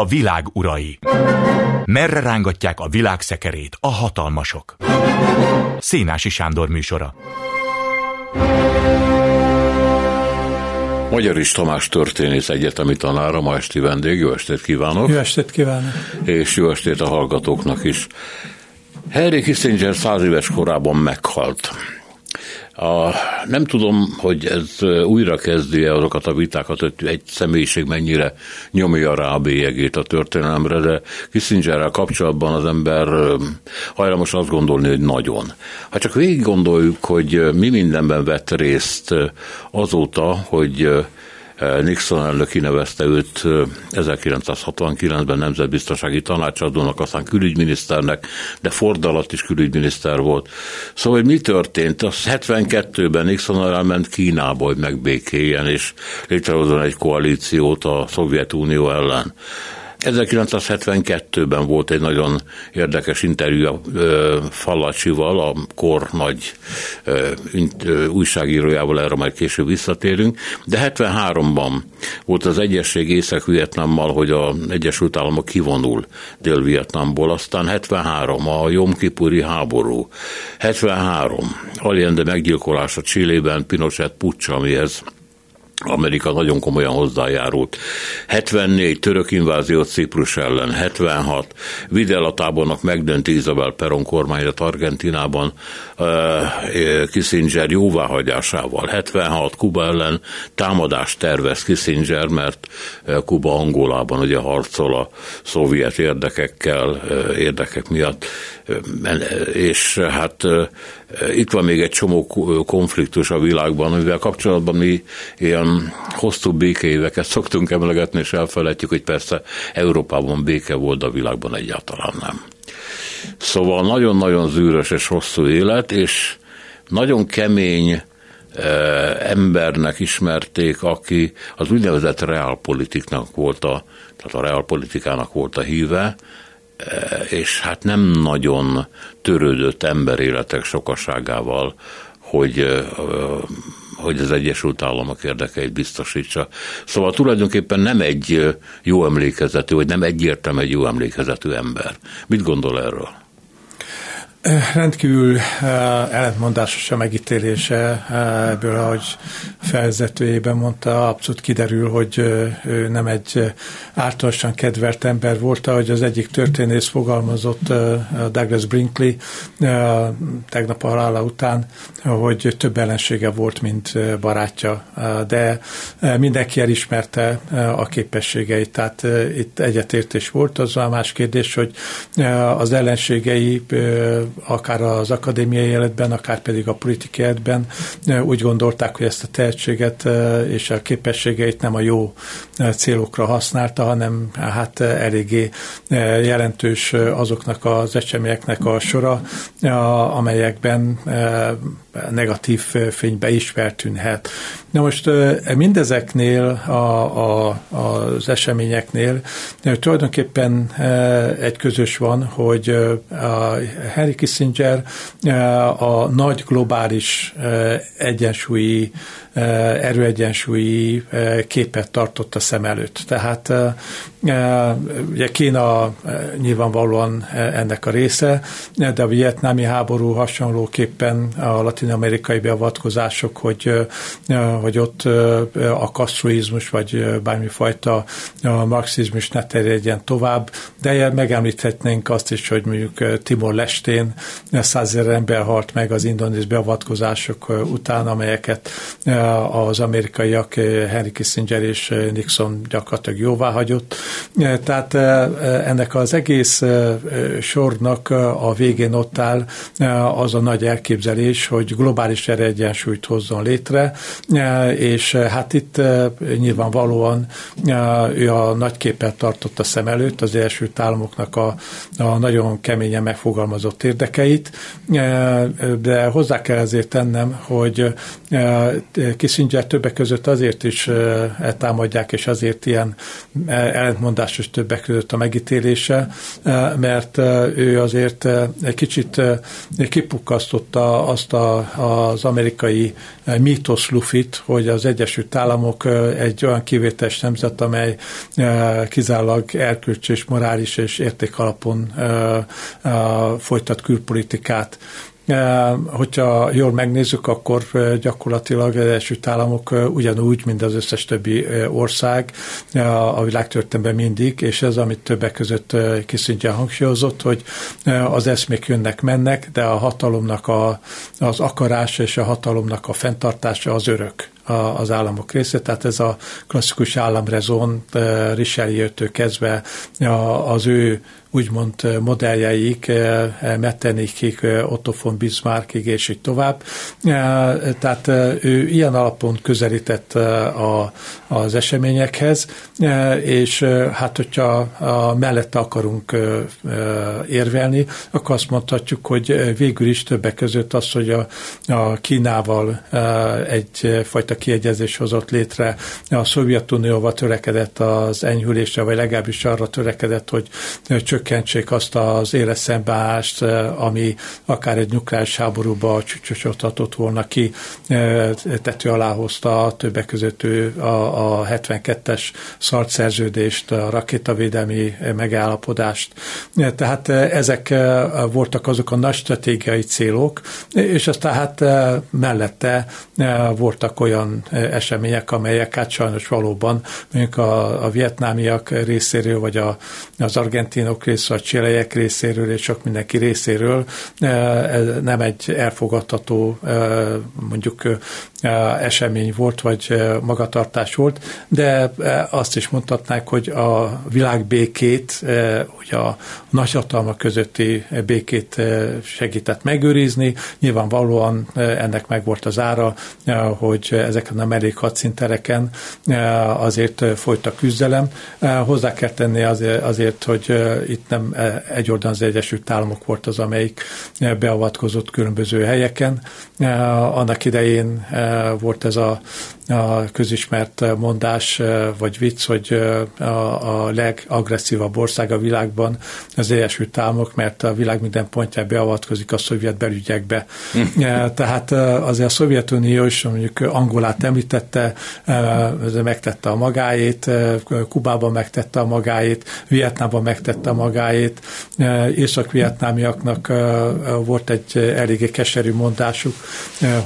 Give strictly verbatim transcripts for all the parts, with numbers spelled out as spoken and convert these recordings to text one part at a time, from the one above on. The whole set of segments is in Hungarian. A világ urai. Merre rángatják a világ szekerét a hatalmasok? Szénási Sándor műsora. Magyarics Tamás történész egyetemi tanára, ma esti vendég. Jó estét kívánok! Jó estét kívánok! És jó estét a hallgatóknak is. Henry Kissinger száz éves korában meghalt. A, nem tudom, hogy ez újra kezdi-e azokat a vitákat, hogy egy személyiség mennyire nyomja rá a bélyegét a történelemre, de Kissingerrel kapcsolatban az ember hajlamos azt gondolni, hogy nagyon. Hát csak végig gondoljuk, hogy mi mindenben vett részt azóta, hogy Nixon elnök kinevezte őt ezerkilencszázhatvankilencben nemzetbiztonsági tanácsadónak, aztán külügyminiszternek, de Ford alatt is külügyminiszter volt. Szóval, hogy mi történt? Az hetvenkettőben Nixon elment Kínába, hogy megbékéljen, és létrehozon egy koalíciót a Szovjetunió ellen. ezerkilencszázhetvenkettőben volt egy nagyon érdekes interjú a Fallacival, a kor nagy újságírójával, erre majd később visszatérünk, de hetvenháromban volt az egyesség Észak-Vietnámmal, hogy az Egyesült Államok kivonul Dél-Vietnámból, aztán hetvenhárom a jomkipuri háború, hetvenhárom Aliende meggyilkolása Chilében, Pinochet puccs, amihez Amerika nagyon komolyan hozzájárult. hetvennégy török invázió Ciprus ellen, hetvenhat Videla tábornok megdönti Izabel Perón kormányát Argentinában uh, Kissinger jóváhagyásával. hetvenhat Kuba ellen támadást tervez Kissinger, mert Kuba Angolában ugye harcol a szovjet érdekekkel, érdekek miatt, és hát itt van még egy csomó konfliktus a világban, amivel kapcsolatban mi ilyen hosszú békeéveket szoktunk emlegetni, és elfelejtjük, hogy persze Európában béke volt, de a világban egyáltalán nem. Szóval nagyon-nagyon zűrös és hosszú élet, és nagyon kemény embernek ismerték, aki az úgynevezett reálpolitiknak volt a, tehát a reálpolitikának volt a híve, és hát nem nagyon törődött emberéletek sokaságával, hogy, hogy az Egyesült Államok érdekeit biztosítsa. Szóval tulajdonképpen nem egy jó emlékezetű, vagy nem egyértelmű egy jó emlékezetű ember. Mit gondol erről? Rendkívül ellentmondásos a megítélése, ebből, ahogy felvezetőjében mondta, abszolút kiderül, hogy ő nem egy általánosan kedvelt ember volt, ahogy az egyik történész fogalmazott, Douglas Brinkley, tegnap a halála után, hogy több ellensége volt, mint barátja, de mindenki elismerte a képességeit, tehát itt egyetértés volt, az a más kérdés, hogy az ellenségei akár az akadémiai életben, akár pedig a politikai életben úgy gondolták, hogy ezt a tehetséget és a képességeit nem a jó célokra használta, hanem hát eléggé jelentős azoknak az eseményeknek a sora, amelyekben negatív fénybe is feltűnhet. Na most mindezeknél, a, a, az eseményeknél tulajdonképpen egy közös van, hogy a Henry Kissinger a nagy globális egyensúlyi, erőegyensúlyi képet tartotta szem előtt. Tehát ugye Kína nyilvánvalóan ennek a része, de a vietnámi háború hasonlóképpen a latin-amerikai beavatkozások, hogy, hogy ott a kasztroizmus, vagy bármifajta marxizmus ne terjedjen tovább, de megemlíthetnénk azt is, hogy mondjuk Timor-Lestén százezer ember halt meg az indonéz beavatkozások után, amelyeket az amerikaiak, Henry Kissinger és Nixon gyakorlatilag jóvá hagyott. Tehát ennek az egész sornak a végén ott áll az a nagy elképzelés, hogy globális erőegyensúlyt hozzon létre, és hát itt nyilvánvalóan ő a nagy képet tartotta szem előtt, az Egyesült Államoknak a, a nagyon keményen megfogalmazott érdekeit, de hozzá kell ezért tennem, hogy Kissinger többek között azért is támadják, és azért ilyen ellentmondásos többek között a megítélése, mert ő azért egy kicsit kipukkasztotta azt a az amerikai mítoszlufit, hogy az Egyesült Államok egy olyan kivételes nemzet, amely kizárólag erkölcsi és morális és értékalapon folytat külpolitikát. Hogyha jól megnézzük, akkor gyakorlatilag az Egyesült Államok ugyanúgy, mint az összes többi ország a világtörténelemben mindig, és ez, amit többek között Kissinger hangsúlyozott, hogy az eszmék jönnek-mennek, de a hatalomnak a, az akarása és a hatalomnak a fenntartása az örök az államok része, tehát ez a klasszikus államrezon Richelieu-től kezdve az ő úgymond modelljeik, Metternichig, Otto von Bismarckig, és így tovább. Tehát ő ilyen alapon közelített a, az eseményekhez, és hát hogyha mellette akarunk érvelni, akkor azt mondhatjuk, hogy végül is többek között az, hogy a, a Kínával egyfajta kiegyezés hozott létre, a Szovjetunióval törekedett az enyhülésre, vagy legalábbis arra törekedett, hogy csökkentsék azt az éles szembeállást, ami akár egy nukleáris háborúba csúcsosodhatott volna ki, tető alá hozta többek között a, a hetvenkettes SALT szerződést, a rakétavédelmi megállapodást. Tehát ezek voltak azok a nagy stratégiai célok, és aztán hát mellette voltak olyan események, amelyek hát sajnos valóban mondjuk a, a vietnámiak részéről, vagy a, az argentinok részéről, a csilejek részéről és csak mindenki részéről nem egy elfogadható mondjuk esemény volt, vagy magatartás volt, de azt is mondhatnák, hogy a világbékét, hogy a nagyhatalmak közötti békét segített megőrizni. Nyilvánvalóan ennek meg volt az ára, hogy ezeken a merék hadszíntereken azért folyt a küzdelem. Hozzá kell tenni azért, hogy itt nem egyoldalúan az Egyesült Államok volt az, amelyik beavatkozott különböző helyeken. Annak idején volt ez a, a közismert mondás, vagy vicc, hogy a, a legagresszívabb ország a világban az Egyesült Államok, mert a világ minden pontján beavatkozik a szovjet belügyekbe. Tehát azért a Szovjetunió is, mondjuk Angolát említette, megtette a magáét, Kubában megtette a magáét, Vietnámban megtette a magáét, észak-vietnámiaknak volt egy eléggé keserű mondásuk,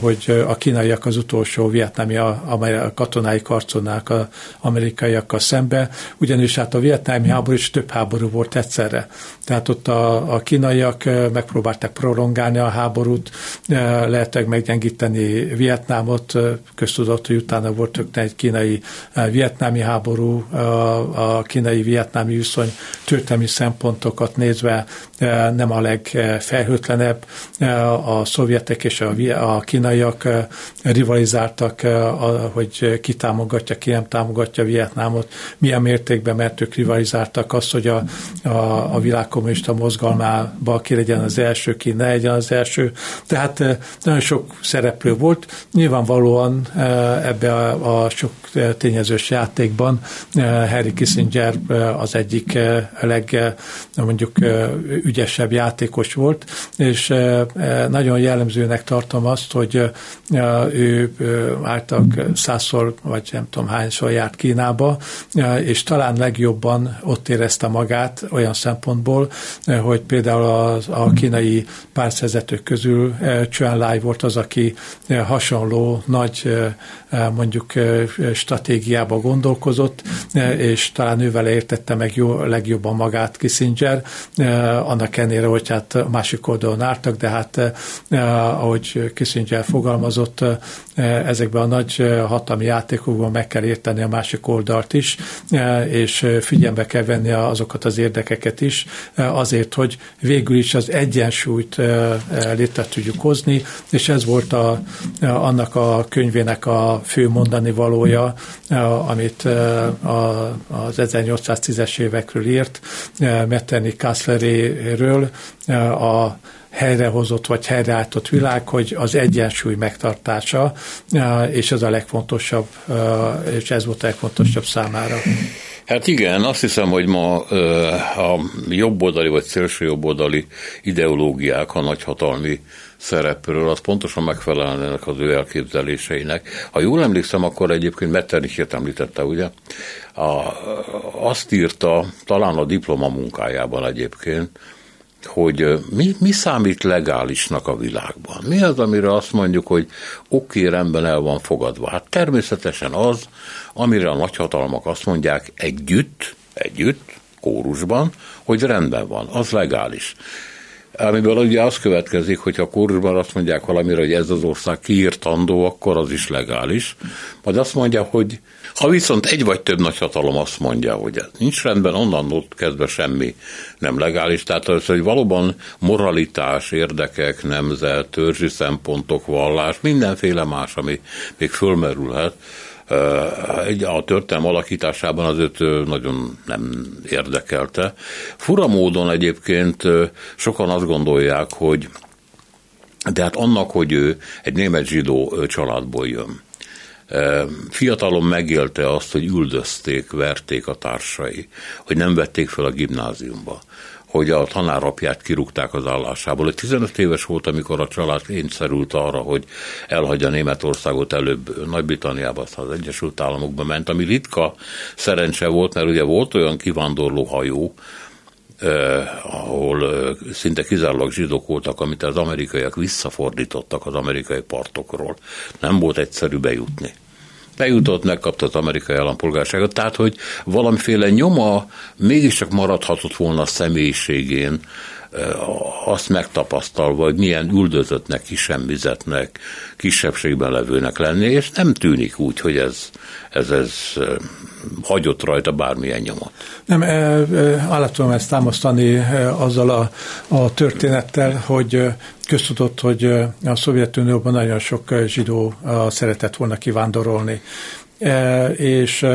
hogy a kínaiak az utolsó vietnámi a katonái harcolnak az amerikaiakkal szemben, ugyanis hát a vietnámi háború is több háború volt egyszerre. Tehát ott a, a kínaiak megpróbálták prolongálni a háborút, lehetőleg meggyengíteni Vietnámot, köztudott, hogy utána volt egy kínai vietnámi háború, a kínai-vietnámi viszony történelmi szempontokat nézve nem a legfelhőtlenebb. A szovjetek és a kínaiak rivalizáltak, hogy ki támogatja, ki nem támogatja Vietnámot, milyen mértékben, mert ők rivalizáltak azt, hogy a, a, a világkommunista mozgalmába ki legyen az első, ki ne legyen az első. Tehát nagyon sok szereplő volt. Nyilvánvalóan ebbe a, a sok tényezős játékban Henry Kissinger az egyik leg, mondjuk ügyesebb játékos volt, és nagyon jellemzőnek tartom azt, hogy ő álltak százszor, vagy nem tudom hányszor járt Kínába, és talán legjobban ott érezte magát olyan szempontból, hogy például a, a kínai pártvezetők közül Chuan Lai volt az, aki hasonló nagy mondjuk stratégiába gondolkozott, és talán ő vele értette meg jó, legjobban magát Kissinger, annak ellenére, hogy hát másik oldalon álltak, de hát ahogy Kissinger fogalmazott, ezekben a nagy hatalmi játékokban meg kell érteni a másik oldalt is, és figyelembe kell venni azokat az érdekeket is, azért, hogy végül is az egyensúlyt létre tudjuk hozni, és ez volt a, annak a könyvének a fő mondani valója, amit az ezernyolcszáztízes évekről írt, Metternich Kásleréről, a helyrehozott vagy helyreálltott világ, hogy az egyensúly megtartása, és ez a legfontosabb, és ez volt a legfontosabb számára. Hát igen, azt hiszem, hogy ma a jobboldali vagy szélső jobboldali ideológiák a nagyhatalmi szerepről, az pontosan megfelelnek az ő elképzeléseinek. Ha jól emlékszem, akkor egyébként Metternichet említette, ugye? A, azt írta talán a diplomamunkájában egyébként, hogy mi, mi számít legálisnak a világban? Mi az, amire azt mondjuk, hogy oké, rendben, el van fogadva? Hát természetesen az, amire a nagyhatalmak azt mondják együtt, együtt, kórusban, hogy rendben van, az legális. Amiből ugye az következik, hogy ha a kórusban azt mondják valamire, hogy ez az ország kiirtandó, akkor az is legális. Majd azt mondja, hogy ha viszont egy vagy több nagyhatalom azt mondja, hogy ez nincs rendben, onnan kezdve semmi nem legális. Tehát az, hogy valóban moralitás, érdekek, nemzet, törzsi szempontok, vallás, mindenféle más, ami még fölmerülhet, a történelem alakításában az őt nagyon nem érdekelte. Fura módon egyébként sokan azt gondolják, hogy de hát annak, hogy ő egy német zsidó családból jön. Fiatalon megélte azt, hogy üldözték, verték a társai, hogy nem vették fel a gimnáziumba, hogy a tanár apját kirúgták az állásából. Hogy tizenöt éves volt, amikor a család kényszerült arra, hogy elhagyja Németországot, előbb Nagy-Britanniába, aztán az Egyesült Államokba ment, ami ritka szerencse volt, mert ugye volt olyan kivándorló hajó, Eh, ahol eh, szinte kizárólag zsidók voltak, amit az amerikaiak visszafordítottak az amerikai partokról. Nem volt egyszerű bejutni. Bejutott, megkapta az amerikai állampolgárságot, tehát, hogy valamiféle nyoma mégiscsak maradhatott volna a személyiségén, eh, azt megtapasztalva, hogy milyen üldözöttnek, kisemmizetnek, kisebbségben levőnek lenni, és nem tűnik úgy, hogy ez ez, ez eh, hagyott rajta bármilyen nyomot. Nem, alá tudom ezt támasztani azzal a, a történettel, hogy köztudott, hogy a Szovjetunióban nagyon sok zsidó szeretett volna kivándorolni. És,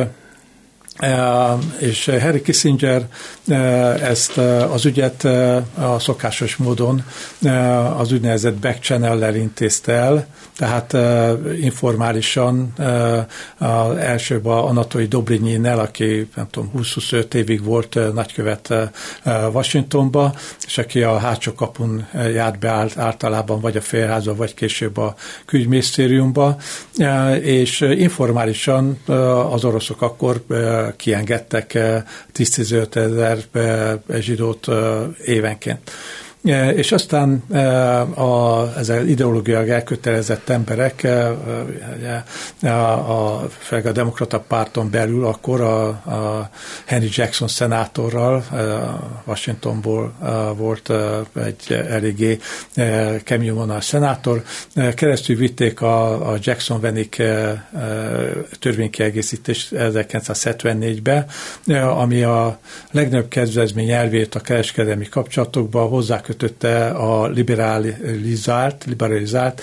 és Henry Kissinger ezt az ügyet a szokásos módon az úgynevezett back channel-lel intézte el, tehát uh, informálisan uh, uh, elsőbb a Anatoli Dobrinyinel, aki nem tudom, húsz-huszonöt évig volt uh, nagykövet uh, Washingtonba, és aki a hátsó kapun járt be áll, általában vagy a félházba, vagy később a külügyminisztériumba, uh, és informálisan uh, az oroszok akkor uh, kiengedtek uh, tíz-tizenöt ezer uh, zsidót uh, évenként. És aztán ezek ideológiai elkötelezett emberek, ugye, a, a, főleg a demokrata párton belül akkor a, a Henry Jackson szenátorral Washingtonból volt egy eléggé kemény vonal szenátor, keresztül vitték a, a Jackson-Vanik törvénykiegészítést ezerkilencszázhetvennégybe, ami a legnagyobb kedvezmény elvét a kereskedelmi kapcsolatokban hozzákötött a liberalizált, liberalizált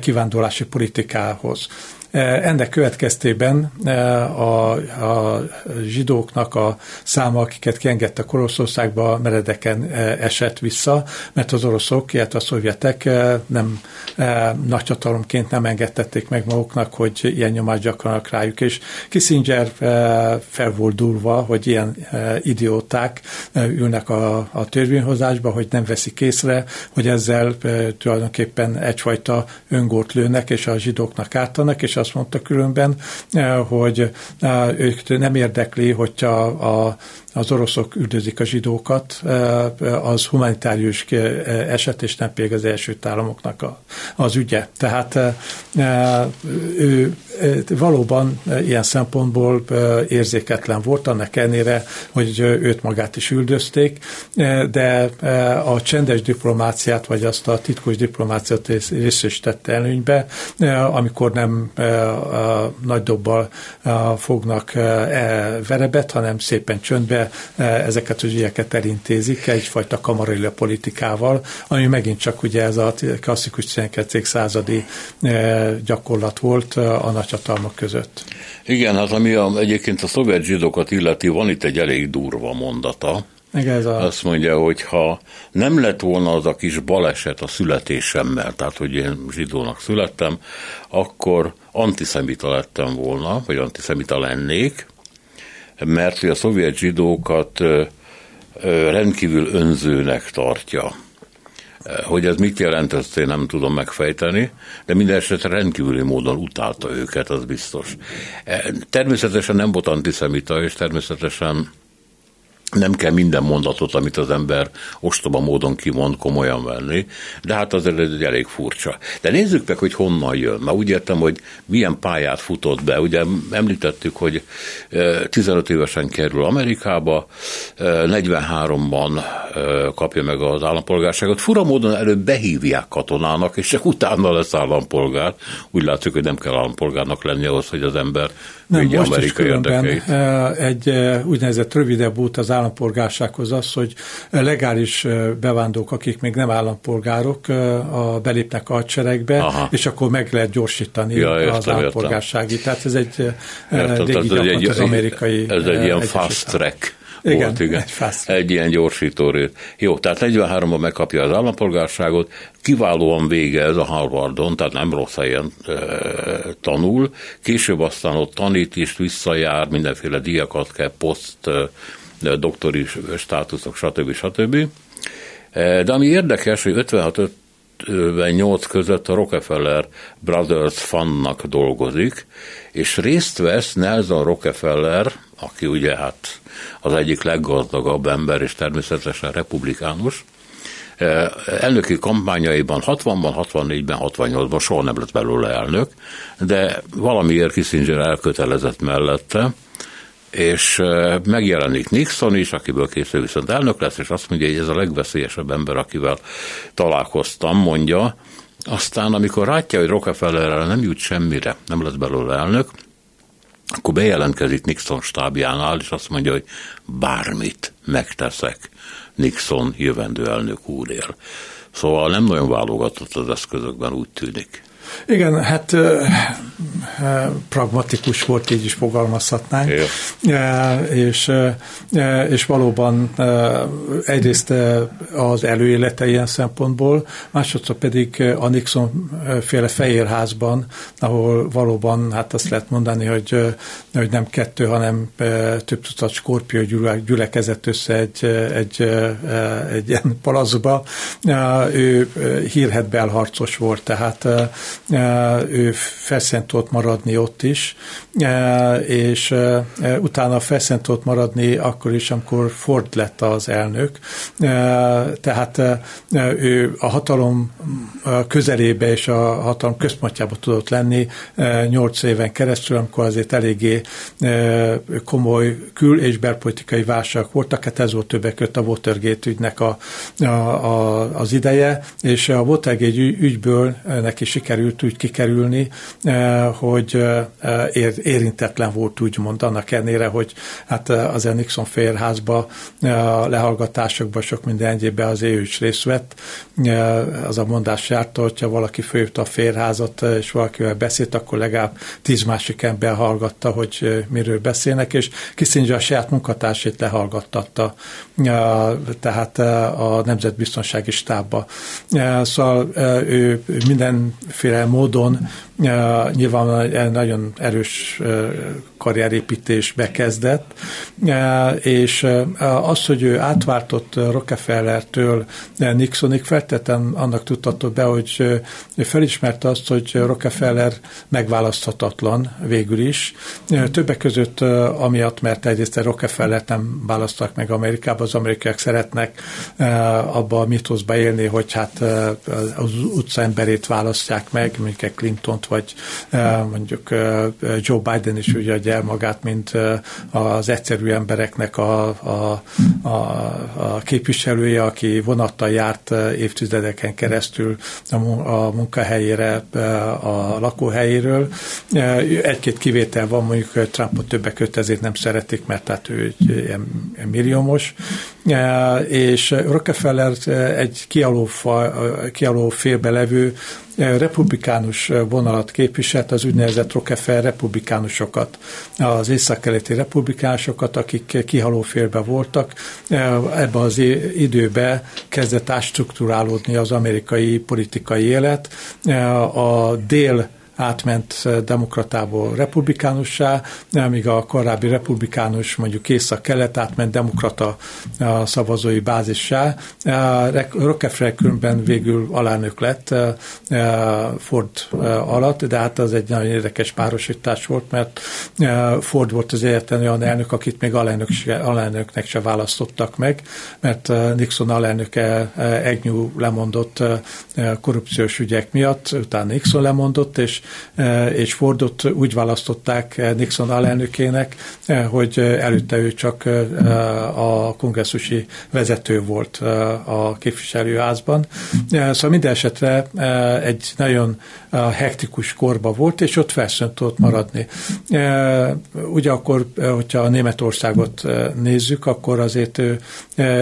kivándorlási politikához. Ennek következtében a, a zsidóknak a száma, akiket kiengedtek Oroszországba, meredeken esett vissza, mert az oroszok, illetve a szovjetek nem, nagyhatalomként nem engedtették meg maguknak, hogy ilyen nyomást gyakorolnak rájuk, és Kissinger fel volt dúlva, hogy ilyen idióták ülnek a, a törvényhozásba, hogy nem veszik észre, hogy ezzel tulajdonképpen egyfajta öngót lőnek, és a zsidóknak ártanak, és azt mondta különben, hogy ők nem érdekli, hogyha a az oroszok üldözik a zsidókat, az humanitárius eset, és nem pedig az első államoknak az ügye. Tehát ő valóban ilyen szempontból érzéketlen volt, annak ellenére, hogy őt magát is üldözték, de a csendes diplomáciát, vagy azt a titkos diplomáciát részt is tette előnybe, amikor nem nagy dobbal fognak verebet, hanem szépen csöndbe ezeket az ügyeket elintézik egyfajta kamarilla politikával, ami megint csak ugye ez a klasszikus tizenkettedik századi gyakorlat volt a nagyhatalmak között. Igen, hát ami a, egyébként a szovjet zsidókat illeti, van itt egy elég durva mondata. Igen, ez a... Azt mondja, hogy ha nem lett volna az a kis baleset a születésemmel, tehát hogy én zsidónak születtem, akkor antiszemita lettem volna, vagy antiszemita lennék, mert a szovjet zsidókat rendkívül önzőnek tartja. Hogy ez mit jelent, ezt én nem tudom megfejteni, de minden esetre rendkívüli módon utálta őket, az biztos. Természetesen nem volt antiszemita, és természetesen nem kell minden mondatot, amit az ember ostoba módon kimond, komolyan venni, de hát azért ez elég furcsa. De nézzük meg, hogy honnan jön. Már úgy értem, hogy milyen pályát futott be. Ugye említettük, hogy tizenöt évesen kerül Amerikába, negyvenháromban kapja meg az állampolgárságot. Fura módon előbb behívják katonának, és csak utána lesz állampolgár. Úgy látszik, hogy nem kell állampolgárnak lenni ahhoz, hogy az ember védje amerikai érdekeit. Egy úgynevezett rövidebb út az állampolgársághoz az, hogy legális bevándorlók, akik még nem állampolgárok, a belépnek a hadseregbe, aha, és akkor meg lehet gyorsítani ja, értem, az állampolgársági. Tehát ez egy régi az amerikai... Ez egy ilyen fast track. Igen, volt, igen. Egy, egy ilyen gyorsítórész. Jó, tehát negyvenháromban megkapja az állampolgárságot, kiválóan végez a Harvardon, tehát nem rossz helyen e, tanul, később aztán ott tanít is, visszajár, mindenféle díjakat kell, poszt, e, doktori státuszok, stb. stb. De ami érdekes, hogy ötvenhat ötvennyolc között a Rockefeller Brothers Fundnak dolgozik, és részt vesz Nelson Rockefeller, aki ugye hát az egyik leggazdagabb ember, és természetesen republikánus, elnöki kampányaiban hatvanban, hatvannégyben, hatvannyolcban, soha nem lett belőle elnök, de valamiért Kissinger elkötelezett mellette, és megjelenik Nixon is, akiből később viszont elnök lesz, és azt mondja, hogy ez a legveszélyesebb ember, akivel találkoztam, mondja. Aztán, amikor látja, hogy Rockefellerrel nem jut semmire, nem lesz belőle elnök, akkor bejelentkezik Nixon stábjánál, és azt mondja, hogy bármit megteszek Nixon jövendő elnök úrért. Szóval nem nagyon válogatott az eszközökben, úgy tűnik. Igen, hát eh, eh, pragmatikus volt, így is fogalmazhatnánk, eh, és, eh, és valóban eh, egyrészt eh, az előélete ilyen szempontból, másodszor pedig eh, a Nixon-féle fehérházban, ahol valóban, hát azt lehet mondani, hogy, eh, hogy nem kettő, hanem eh, több tucat skorpió gyüle, gyülekezett össze egy, egy, eh, egy ilyen palacba, eh, ő eh, hírhedt belharcos volt, tehát eh, ő felszent volt maradni ott is, és utána felszent volt maradni akkor is, amikor Ford lett az elnök. Tehát ő a hatalom közelébe és a hatalom központjába tudott lenni nyolc éven keresztül, amikor azért eléggé komoly kül- és belpolitikai válságok voltak, hát ez volt többek között a Watergate ügynek a, a, a, az ideje, és a Watergate ügyből neki sikerült került úgy kikerülni, hogy érintetlen volt úgymond, annak ellenére, hogy hát az Nixon fehérházba, lehallgatásokban, sok minden egyébben az ő is részt vett. Az a mondás járta, hogyha valaki följött a fehérházat, és valakivel beszélt, akkor legalább tíz másik ember hallgatta, hogy miről beszélnek, és Kissinger a saját munkatársait lehallgattatta, tehát a nemzetbiztonsági stábba. Szóval ő mindenféle módon Uh, nyilván egy nagyon erős uh, karrierépítés bekezdett, uh, és uh, az, hogy ő átváltott Rockefellertől Nixonig, feltétlenül annak tudható be, hogy uh, felismerte azt, hogy Rockefeller megválaszthatatlan végül is. Uh, többek között uh, amiatt, mert egyrészt Rockefellert nem választak meg Amerikába, az amerikaiak szeretnek uh, abba a mitoszba élni, hogy hát uh, az utca emberét választják meg, mondjuk Clintont vagy mondjuk Joe Biden is úgy adja el magát, mint az egyszerű embereknek a, a, a, a képviselője, aki vonattal járt évtizedeken keresztül a munkahelyére, a lakóhelyéről. Egy-két kivétel van, mondjuk Trumpot többek között ezért nem szeretik, mert hát ő ilyen milliómos. És Rockefeller egy kialó félbe levő republikánus vonalat képviselt, az úgynevezett Rockefeller republikánusokat, az északkeleti republikánusokat, akik kihalófélbe voltak. Ebben az időben kezdett átstrukturálódni az amerikai politikai élet. A dél átment demokratából republikánussá, míg a korábbi republikánus, mondjuk észak-kelet átment demokrata szavazói bázissá. Rockefeller különben végül alánök lett Ford alatt, de hát az egy nagyon érdekes párosítás volt, mert Ford volt az egyetlen olyan elnök, akit még alelnök se, alelnöknek se választottak meg, mert Nixon alelnöke Agnew lemondott korrupciós ügyek miatt, utána Nixon lemondott, és, és Fordot úgy választották Nixon alelnökének, hogy előtte ő csak a kongresszusi vezető volt a képviselőházban. Szóval minden esetre egy nagyon hektikus korba volt, és ott felszönt tudott maradni. Ugyanakkor, hogyha a Németországot nézzük, akkor azért ő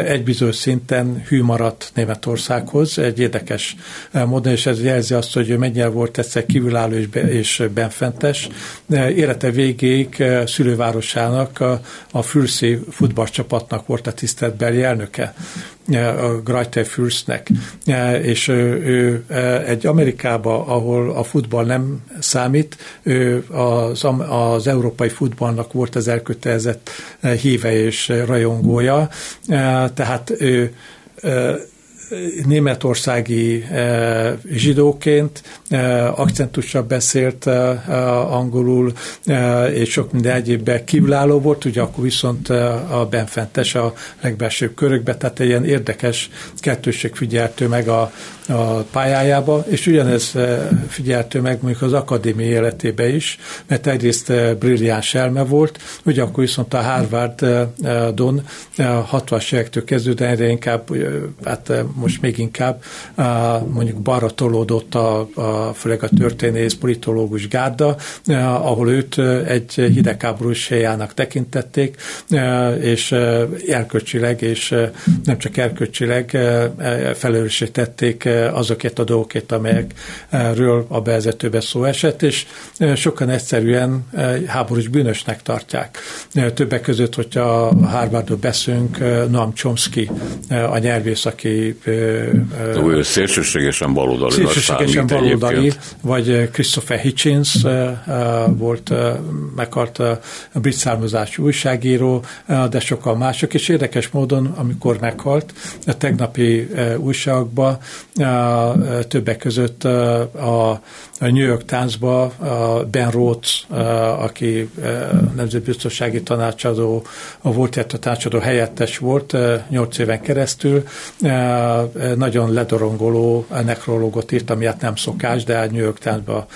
egy bizonyos szinten hű maradt Németországhoz, egy érdekes módon, és ez jelzi azt, hogy mennyire volt egyszer kívülálló és benfentes. Élete végéig szülővárosának, a fürsi futballcsapatnak volt a tiszteletbeli elnöke, a Greuther Fürstnek, és ő egy Amerikába, ahol a futball nem számít, ő az, az európai futballnak volt az elkötelezett híve és rajongója, tehát ő németországi zsidóként akcentussal beszélt angolul, és sok minden egyébben kívülálló volt, ugye akkor viszont a benfentes a legbelsőbb körökbe, tehát egy ilyen érdekes kettősség figyeltő meg a, a pályájába, és ugyanez figyeltő meg mondjuk az akadémiai életébe is, mert egyrészt brilliáns elme volt, ugye akkor viszont a Harvardon hatvanas évektől kezdődően egyre inkább, hát most még inkább mondjuk balra tolódott a, a főleg a történész, politológus gárda, ahol őt egy hidegháborús héjának tekintették, és erkölcsileg, és nem csak erkölcsileg felelőssé tették azokért a dolgokért, amelyekről a bevezetőbe szó esett, és sokan egyszerűen háborús bűnösnek tartják. Többek között, hogyha a Harvardról beszélünk, Noam Chomsky, a nyelvész, aki Ő szélsőségesen baloldali. Szélsőségesen baloldali, egyébként. Vagy Christopher Hitchens volt, meghalt a brit származású újságíró, de sokan mások, és érdekes módon, amikor meghalt, a tegnapi újságban többek között a a New York Times-ba Ben Rhodes, aki nemzetbiztonsági tanácsadó, a volt a tanácsadó helyettes volt nyolc éven keresztül, nagyon ledorongoló nekrológot írt, ami hát nem szokás, de a New York Times-ba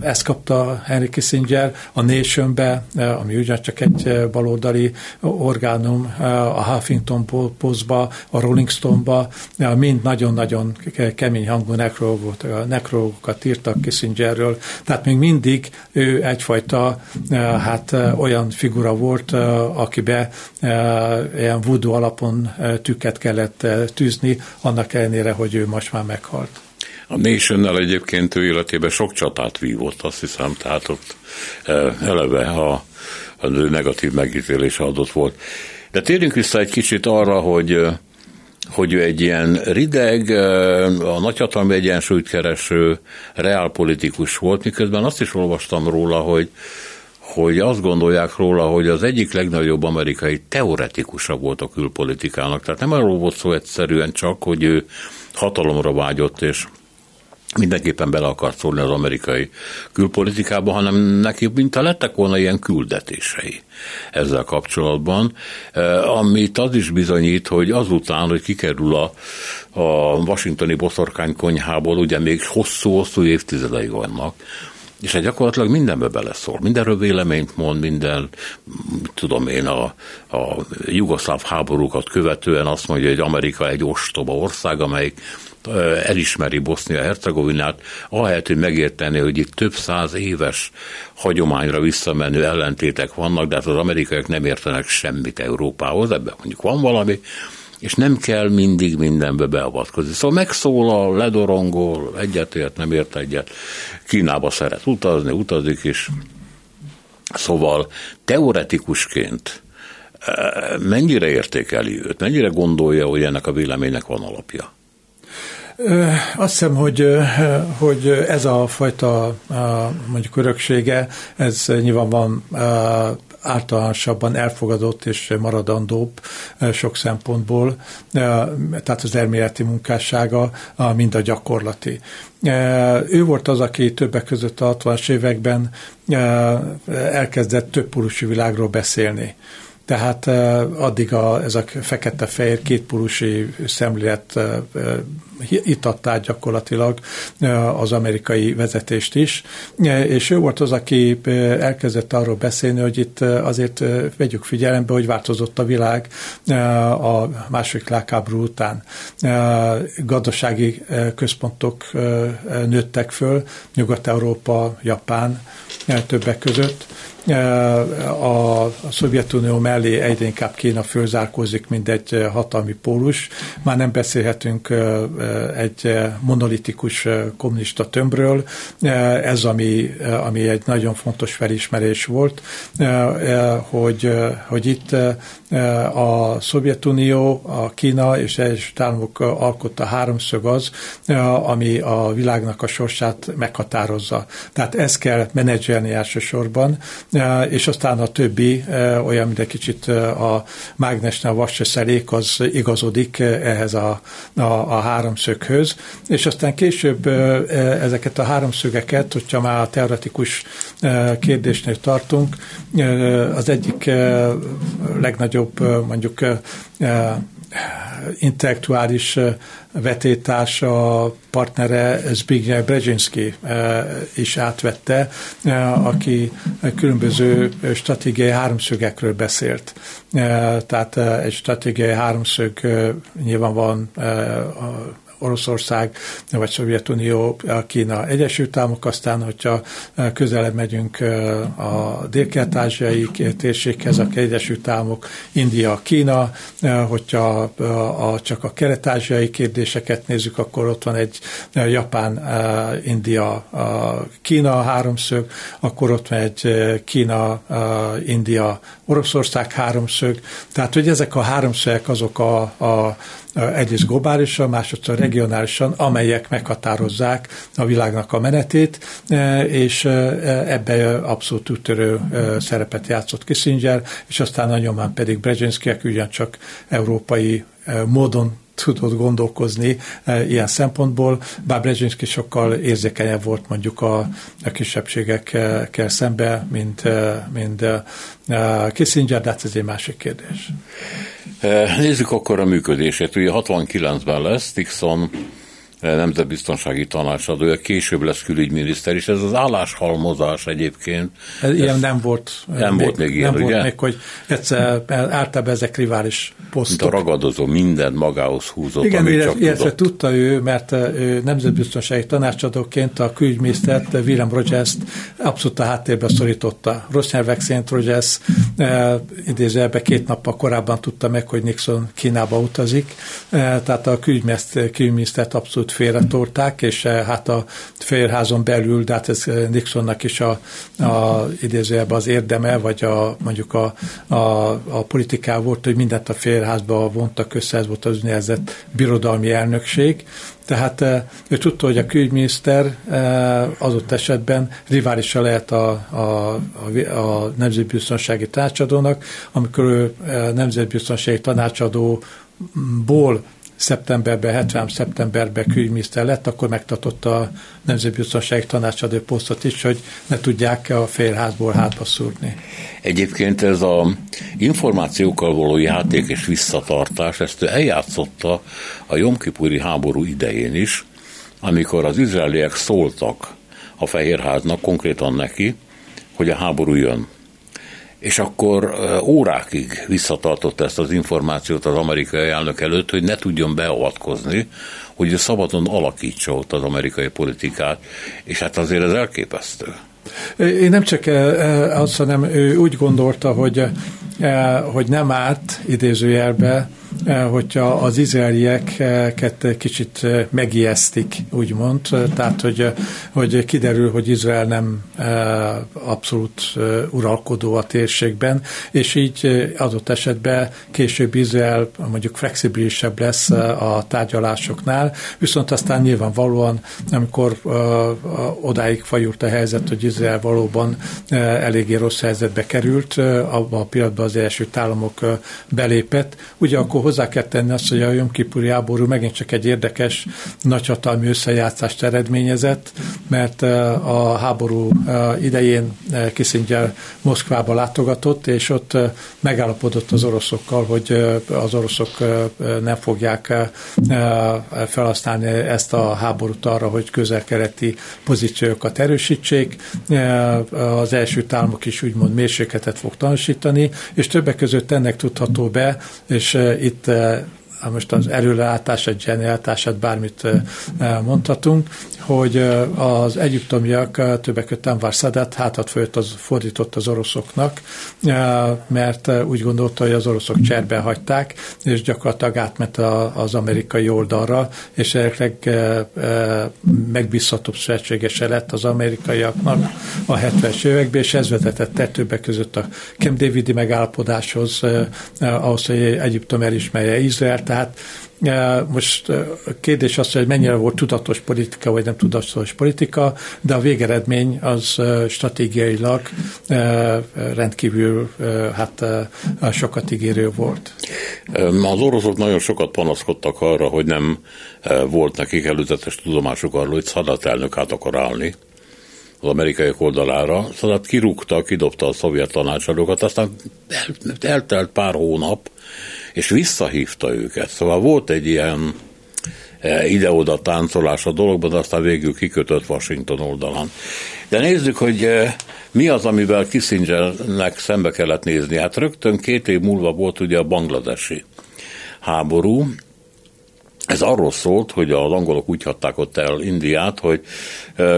ezt kapta Henry Kissinger, a Nation-be, ami ugyancsak egy baloldali orgánum, a Huffington Post-ba, a Rolling Stone-ba, mind nagyon-nagyon kemény hangú nekrológokat írtak Kissingerről, tehát még mindig ő egyfajta hát olyan figura volt, akibe ilyen voodoo alapon tükket kellett tűzni, annak ellenére, hogy ő most már meghalt. A Nation-nel egyébként ő életében sok csatát vívott, azt hiszem, tehát ott eleve a, a negatív megítélése adott volt. De térjünk vissza egy kicsit arra, hogy hogy ő egy ilyen rideg, a nagyhatalmi egyensúlyt kereső reálpolitikus volt, miközben azt is olvastam róla, hogy, hogy azt gondolják róla, hogy az egyik legnagyobb amerikai teoretikusa volt a külpolitikának. Tehát nem arról volt szó egyszerűen csak, hogy ő hatalomra vágyott, és mindenképpen bele akart szólni az amerikai külpolitikába, hanem neki mintha lettek volna ilyen küldetései ezzel kapcsolatban, amit az is bizonyít, hogy azután, hogy kikerül a, a washingtoni boszorkánykonyhából, ugye még hosszú-hosszú évtizedei vannak, és hát gyakorlatilag mindenbe beleszól, mindenről véleményt mond, minden, tudom én, a, a jugoszláv háborúkat követően azt mondja, hogy Amerika egy ostoba ország, amelyik elismeri Bosznia-Hercegovinát, ahelyett, hogy megérteni, hogy itt több száz éves hagyományra visszamenő ellentétek vannak, de hát az amerikaiak nem értenek semmit Európához, ebben mondjuk van valami, és nem kell mindig mindenbe beavatkozni. Szóval megszólal, ledorongol, egyetért, nem ért egyet, Kínába szeret utazni, utazik is. Szóval teoretikusként mennyire értékeli őt, mennyire gondolja, hogy ennek a véleménynek van alapja? Azt hiszem, hogy, hogy ez a fajta mondjuk öröksége, ez nyilván van általánosabban elfogadott és maradandóbb sok szempontból, tehát az elméleti munkássága, mind a gyakorlati. Ő volt az, aki többek között a hatvanas években elkezdett többpólusú világról beszélni. Tehát addig a, ez a fekete-fehér kétpólusi szemlélet itatta át gyakorlatilag az amerikai vezetést is, és ő volt az, aki elkezdett arról beszélni, hogy itt azért vegyük figyelembe, hogy változott a világ a második világháború után. Gazdasági központok nőttek föl, Nyugat-Európa, Japán többek között. A, a Szovjetunió mellé egyre inkább Kína fölzárkózik, mint egy hatalmi pólus. Már nem beszélhetünk egy monolitikus kommunista tömbről. Ez, ami, ami egy nagyon fontos felismerés volt, hogy, hogy itt a Szovjetunió, a Kína és az Egyesült Államok alkotta háromszög az, ami a világnak a sorsát meghatározza. Tehát ezt kell menedzselni elsősorban, és aztán a többi olyan, mint egy kicsit a mágnesnál vascseszelék, az igazodik ehhez a, a, a háromszöghöz, és aztán később ezeket a háromszögeket, hogyha már a teoretikus kérdésnél tartunk, az egyik legnagyobb mondjuk intellektuális vetétársa, partnere Zbigniew Brzezinski is átvette, aki különböző stratégiai háromszögekről beszélt. Tehát egy stratégiai háromszög nyilván van a Oroszország, vagy Szovjetunió, Kína, Egyesült Államok, aztán, hogyha közelebb megyünk a délkelet-ázsiai térséghez, a Egyesült Államok, India, Kína, hogyha a, csak a kelet-ázsiai kérdéseket nézzük, akkor ott van egy Japán, India, Kína háromszög, akkor ott van egy Kína, India, Oroszország háromszög, tehát hogy ezek a háromszögek azok a, a egyrészt globálisan, másodszor regionálisan, amelyek meghatározzák a világnak a menetét, és ebben abszolút úttörő szerepet játszott Kissinger, és aztán a nyomán pedig Brzezinski, aki ugyancsak európai módon tudott gondolkozni e, ilyen szempontból, bár Brzezinski sokkal érzékenyebb volt mondjuk a, a kisebbségekkel szembe, mint, mint a Kissinger, de hát ez egy másik kérdés. Nézzük akkor a működését. Ugye hatvankilencben lesz Nixon nemzetbiztonsági tanácsadója, később lesz külügyminiszter, és ez az álláshalmozás egyébként. Ez ez ilyen nem volt. Nem még, volt még ilyen, nem ugye? Volt még, hogy egyszer általában ezek rivális posztok. Mint a ragadozó, minden magához húzott, igen, amit csak tudott. Igen, tudta ő, mert ő nemzetbiztonsági tanácsadóként a külügyminisztert, William Rogers-t abszolút a háttérbe szorította. Rossz nyelvek szerint Rogers eh, idézőjelben két nappal korábban tudta meg, hogy Nixon Kínába utazik, eh, tehát a külügyminisztert abszolút félretolták, és hát a félházon belül, de hát ez Nixonnak is a, a idézőjelben az érdeme, vagy a, mondjuk a, a, a politiká volt, hogy mindent a félházba vontak össze, ez volt az úgynevezett birodalmi elnökség. Tehát ő tudta, hogy a külügyminiszter adott esetben riválisa lehet a, a, a nemzetbiztonsági tanácsadónak, amikor ő nemzetbiztonsági tanácsadóból szeptemberben, hetven szeptemberben külügyminiszter lett, akkor megtartotta a nemzetbiztonsági tanácsadó posztot is, hogy ne tudják a félházból hátba szúrni. Egyébként ez az információkkal való játék és visszatartás, ezt eljátszotta a jomkipuri háború idején is, amikor az izraeliek szóltak a Fehérháznak, konkrétan neki, hogy a háború jön. És akkor órákig visszatartotta ezt az információt az amerikai elnök előtt, hogy ne tudjon beavatkozni, hogy ő szabadon alakítsa ott az amerikai politikát, és hát azért ez elképesztő. Én nem csak azt, hanem ő úgy gondolta, hogy, hogy nem árt idézőjelbe hogyha az izraelieket kicsit megijesztik, úgymond, tehát hogy, hogy kiderül, hogy Izrael nem abszolút uralkodó a térségben, és így adott esetben később Izrael mondjuk flexibilisebb lesz a tárgyalásoknál, viszont aztán nyilvánvalóan, amikor odáig fajult a helyzet, hogy Izrael valóban eléggé rossz helyzetbe került, abban a pillanatban az Egyesült Államok belépett. Ugye akkor hozzá kell tenni azt, hogy a Jom Kipuri háború megint csak egy érdekes, nagyhatalmi összejátszást eredményezett, mert a háború idején Kissinger Moszkvába látogatott, és ott megállapodott az oroszokkal, hogy az oroszok nem fogják felhasználni ezt a háborút arra, hogy közel-keleti pozíciókat erősítsék. Az Egyesült Államok is úgymond mérsékletet fog tanúsítani, és többek között ennek tudható be, és itt most az erőlátását, zseniáltását, bármit mondhatunk, hogy az egyiptomiak többek között Anwar Sadat hátat fölött az, fordított az oroszoknak, mert úgy gondolta, hogy az oroszok cserben hagyták, és gyakorlatilag átment az amerikai oldalra, és egyébként megbízhatóbb szövetségese lett az amerikaiaknak a hetvenes években, és ez vezetett többek között a Camp Davidi megállapodáshoz, ahhoz, hogy Egyiptom elismerje Izrael, tehát most kérdés az, hogy mennyire volt tudatos politika, vagy nem tudatos politika, de a végeredmény az stratégiailag rendkívül hát, sokat ígérő volt. Az oroszok nagyon sokat panaszkodtak arra, hogy nem volt nekik előzetes tudomásuk arról, hogy Szadat elnök át akar állni az amerikaiak oldalára. Szadat kirúgta, kidobta a szovjet tanácsadókat, aztán eltelt pár hónap, és visszahívta őket. Szóval volt egy ilyen ide-oda táncolás a dologban, de aztán végül kikötött Washington oldalán. De nézzük, hogy mi az, amivel Kissingernek szembe kellett nézni. Hát rögtön két év múlva volt ugye a bangladesi háború. Ez arról szólt, hogy az angolok úgy hatták ott el Indiát, hogy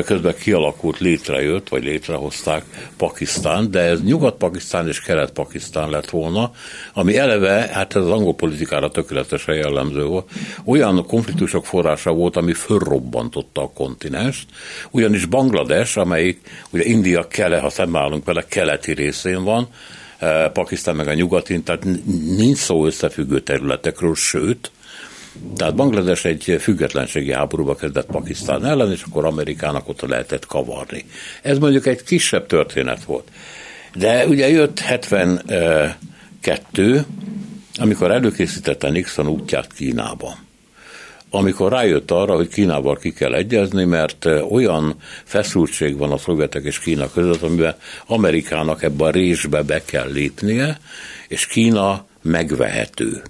közben kialakult, létrejött, vagy létrehozták Pakisztán, de ez Nyugat-Pakisztán és Kelet-Pakisztán lett volna, ami eleve, hát ez az angol politikára tökéletesen jellemző volt, olyan konfliktusok forrása volt, ami fölrobbantotta a kontinenst, ugyanis Banglades, amelyik ugye India kele, ha szembeállunk vele, keleti részén van, Pakisztán meg a nyugatin, tehát nincs szó összefüggő területekről, sőt, tehát Banglades egy függetlenségi háborúba kezdett Pakisztán ellen, és akkor Amerikának ott lehetett kavarni. Ez mondjuk egy kisebb történet volt. De ugye jött hetvenkettő, amikor előkészítette Nixon útját Kínába. Amikor rájött arra, hogy Kínával ki kell egyezni, mert olyan feszültség van a szovjetek és Kína között, amiben Amerikának ebbe a résbe be kell lépnie, és Kína megvehető.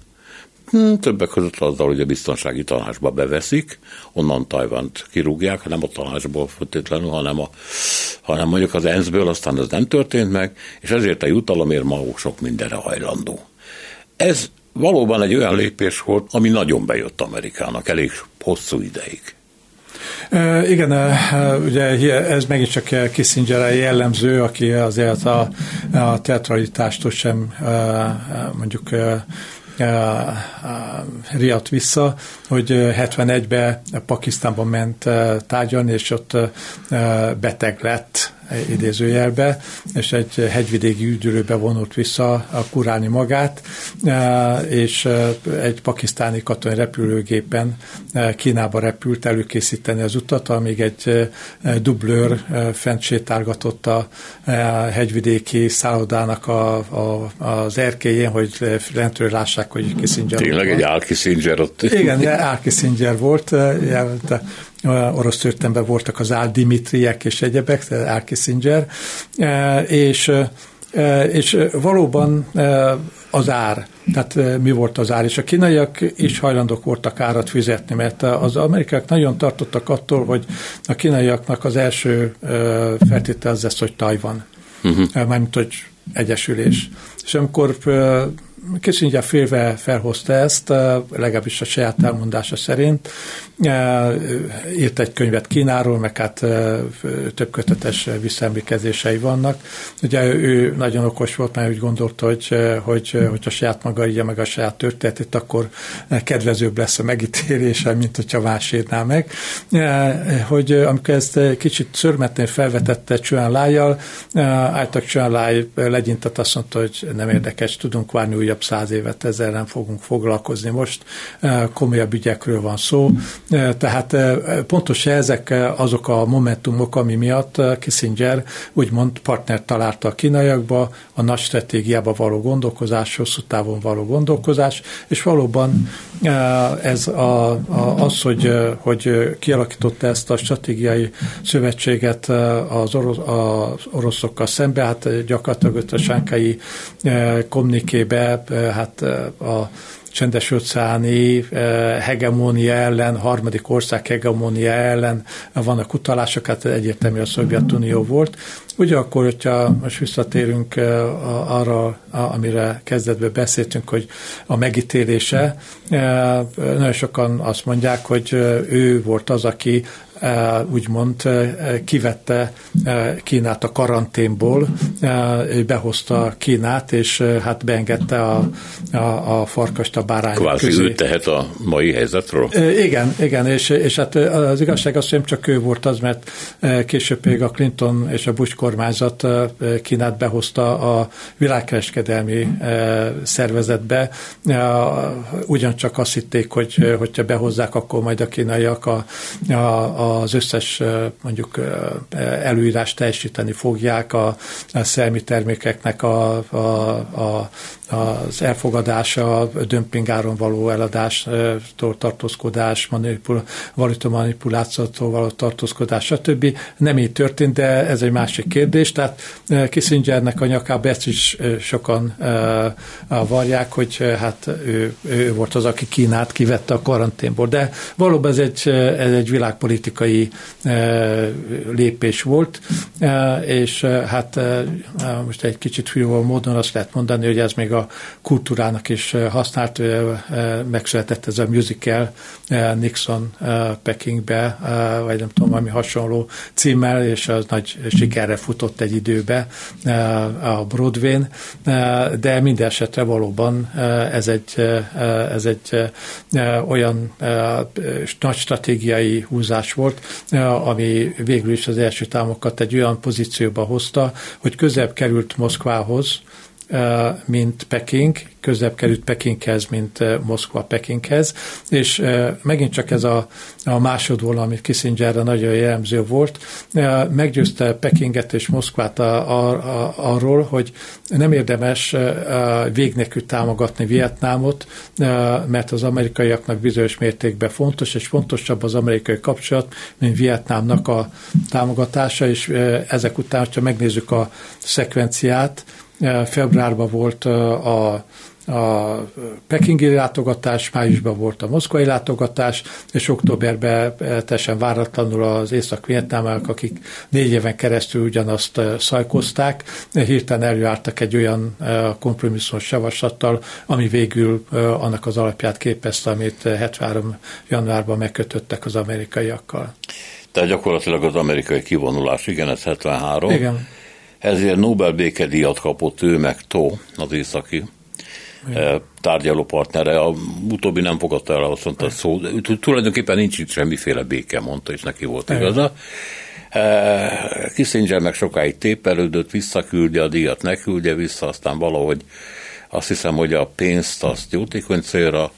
Többek között azzal, hogy a biztonsági tanácsba beveszik, onnan Tajvant kirúgják, nem a tanácsból feltétlenül, hanem, a, hanem mondjuk az enszből, aztán ez nem történt meg, és ezért a jutalomért Mao sok mindenre hajlandó. Ez valóban egy olyan lépés volt, ami nagyon bejött Amerikának, elég hosszú ideig. Igen, ugye ez megint csak Kissinger jellemző, aki azért a, a teatralitástól sem mondjuk riadt vissza, hogy hetvenegyben Pakisztánban ment tárgyalni, és ott beteg lett, idézőjelbe, és egy hegyvidéki üdülőbe vonult vissza a kuráni magát, és egy pakisztáni katonai repülőgépen Kínába repült előkészíteni az utat, amíg egy dublőr fent sétálgatott a hegyvidéki szállodának a, a, az erkélyén, hogy lentről lássák, hogy Kissinger. Tényleg egy Al Kissinger ott. Igen, Al Kissinger volt, jelent orosz történetben voltak az Al Dimitriek és egyebek, Al Kissinger, és, és valóban az ár, tehát mi volt az ár, és a kínaiak is hajlandók voltak árat fizetni, mert az amerikaiak nagyon tartottak attól, hogy a kínaiaknak az első feltétel az lesz, hogy Tajvan, uh-huh. mármint, hogy egyesülés. És amikor Kissinger félve felhozta ezt, legalábbis a saját elmondása szerint. Írt egy könyvet Kínáról, meg hát több kötetes visszaemlékezései vannak. Ugye ő nagyon okos volt, mert úgy gondolta, hogy, hogy, hogy a saját maga írja meg a saját történetét, akkor kedvezőbb lesz a megítélése, mint hogyha más írná meg. Hogy amikor ezt kicsit szörmetnél felvetette Chuan Lai-jal, álltak Chuan Lai legyintett, azt mondta, hogy nem érdekes, tudunk várni újabb száz évet, ezzel nem fogunk foglalkozni most, komolyabb ügyekről van szó. Tehát pontosan ezek azok a momentumok, ami miatt Kissinger úgymond partnert találta a kínaiakba, a nagy stratégiába való gondolkozás, hosszú távon való gondolkozás, és valóban ez a, a, az, hogy, hogy kialakította ezt a stratégiai szövetséget az, orosz, az oroszokkal szemben, hát gyakorlatilag a sánkai kommunikébe, hát a csendes-óceáni hegemónia ellen, harmadik ország hegemónia ellen vannak utalások, hát egyértelmű a Szovjetunió volt. Ugyanakkor, hogyha most visszatérünk arra, amire kezdetben beszéltünk, hogy a megítélése, nagyon sokan azt mondják, hogy ő volt az, aki úgymond kivette Kínát a karanténból, behozta Kínát, és hát beengedte a, a, a farkast a bárány közé. Kvázi ő tehet a mai helyzetről? Igen, igen, és, és hát az igazság az, hogy nem csak ő volt az, mert később még a Clinton és a Bush kormányzat Kínát behozta a világkereskedelmi szervezetbe. Ugyancsak azt hitték, hogy hogyha behozzák, akkor majd a kínaiak a, a az összes mondjuk előírást teljesíteni fogják, a, a szellemi termékeknek a, a, a, az elfogadása, dömpingáron való eladástól tartózkodás, manipul, valuta manipulációtól való tartózkodás, stb. Nem így történt, de ez egy másik kérdés. Tehát Kissingernek a nyakába ezt is sokan vallják, hogy hát ő, ő volt az, aki Kínát kivette a karanténból. De valóban ez egy, ez egy világpolitikai lépés volt, és hát most egy kicsit fújó módon azt lehet mondani, hogy ez még a kultúrának is használt, megszületett ez a musical Nixon Pekingbe, vagy nem tudom, valami hasonló címmel, és az nagy sikerre futott egy időbe a Broadwayn, de minden esetre valóban ez egy, ez egy olyan nagy stratégiai húzás volt, ami végül is az első támokat egy olyan pozícióba hozta, hogy közebb került Moszkvához, mint Peking, közebb került Pekinghez, mint Moszkva Pekinghez, és megint csak ez a, a másodvonal, amit Kissingerre nagyon jellemző volt, meggyőzte Pekinget és Moszkvát a, a, a, arról, hogy nem érdemes vég nélkül támogatni Vietnámot, mert az amerikaiaknak bizonyos mértékben fontos, és fontosabb az amerikai kapcsolat, mint Vietnámnak a támogatása, és ezek után, ha megnézzük a szekvenciát, februárban volt a a pekingi látogatás, májusban volt a moszkvai látogatás, és októberben teljesen váratlanul az észak-vietnámiak, akik négy éven keresztül ugyanazt szajkozták, hirtelen előálltak egy olyan kompromisszumos javaslattal, ami végül annak az alapját képezte, amit hetvenhárom januárban megkötöttek az amerikaiakkal. Tehát gyakorlatilag az amerikai kivonulás, igen, ez hetvenhárom. Igen. Ezért Nobel békedíjat kapott ő meg Tó, az északi tárgyalópartnere, a utóbbi nem fogadta el, azt mondta, szó, tulajdonképpen nincs itt semmiféle béke, mondta, és neki volt igaza. Kissinger meg sokáig tépelődött, visszaküldje a díjat, ne küldje vissza, aztán valahogy azt hiszem, hogy a pénzt azt jótékony célra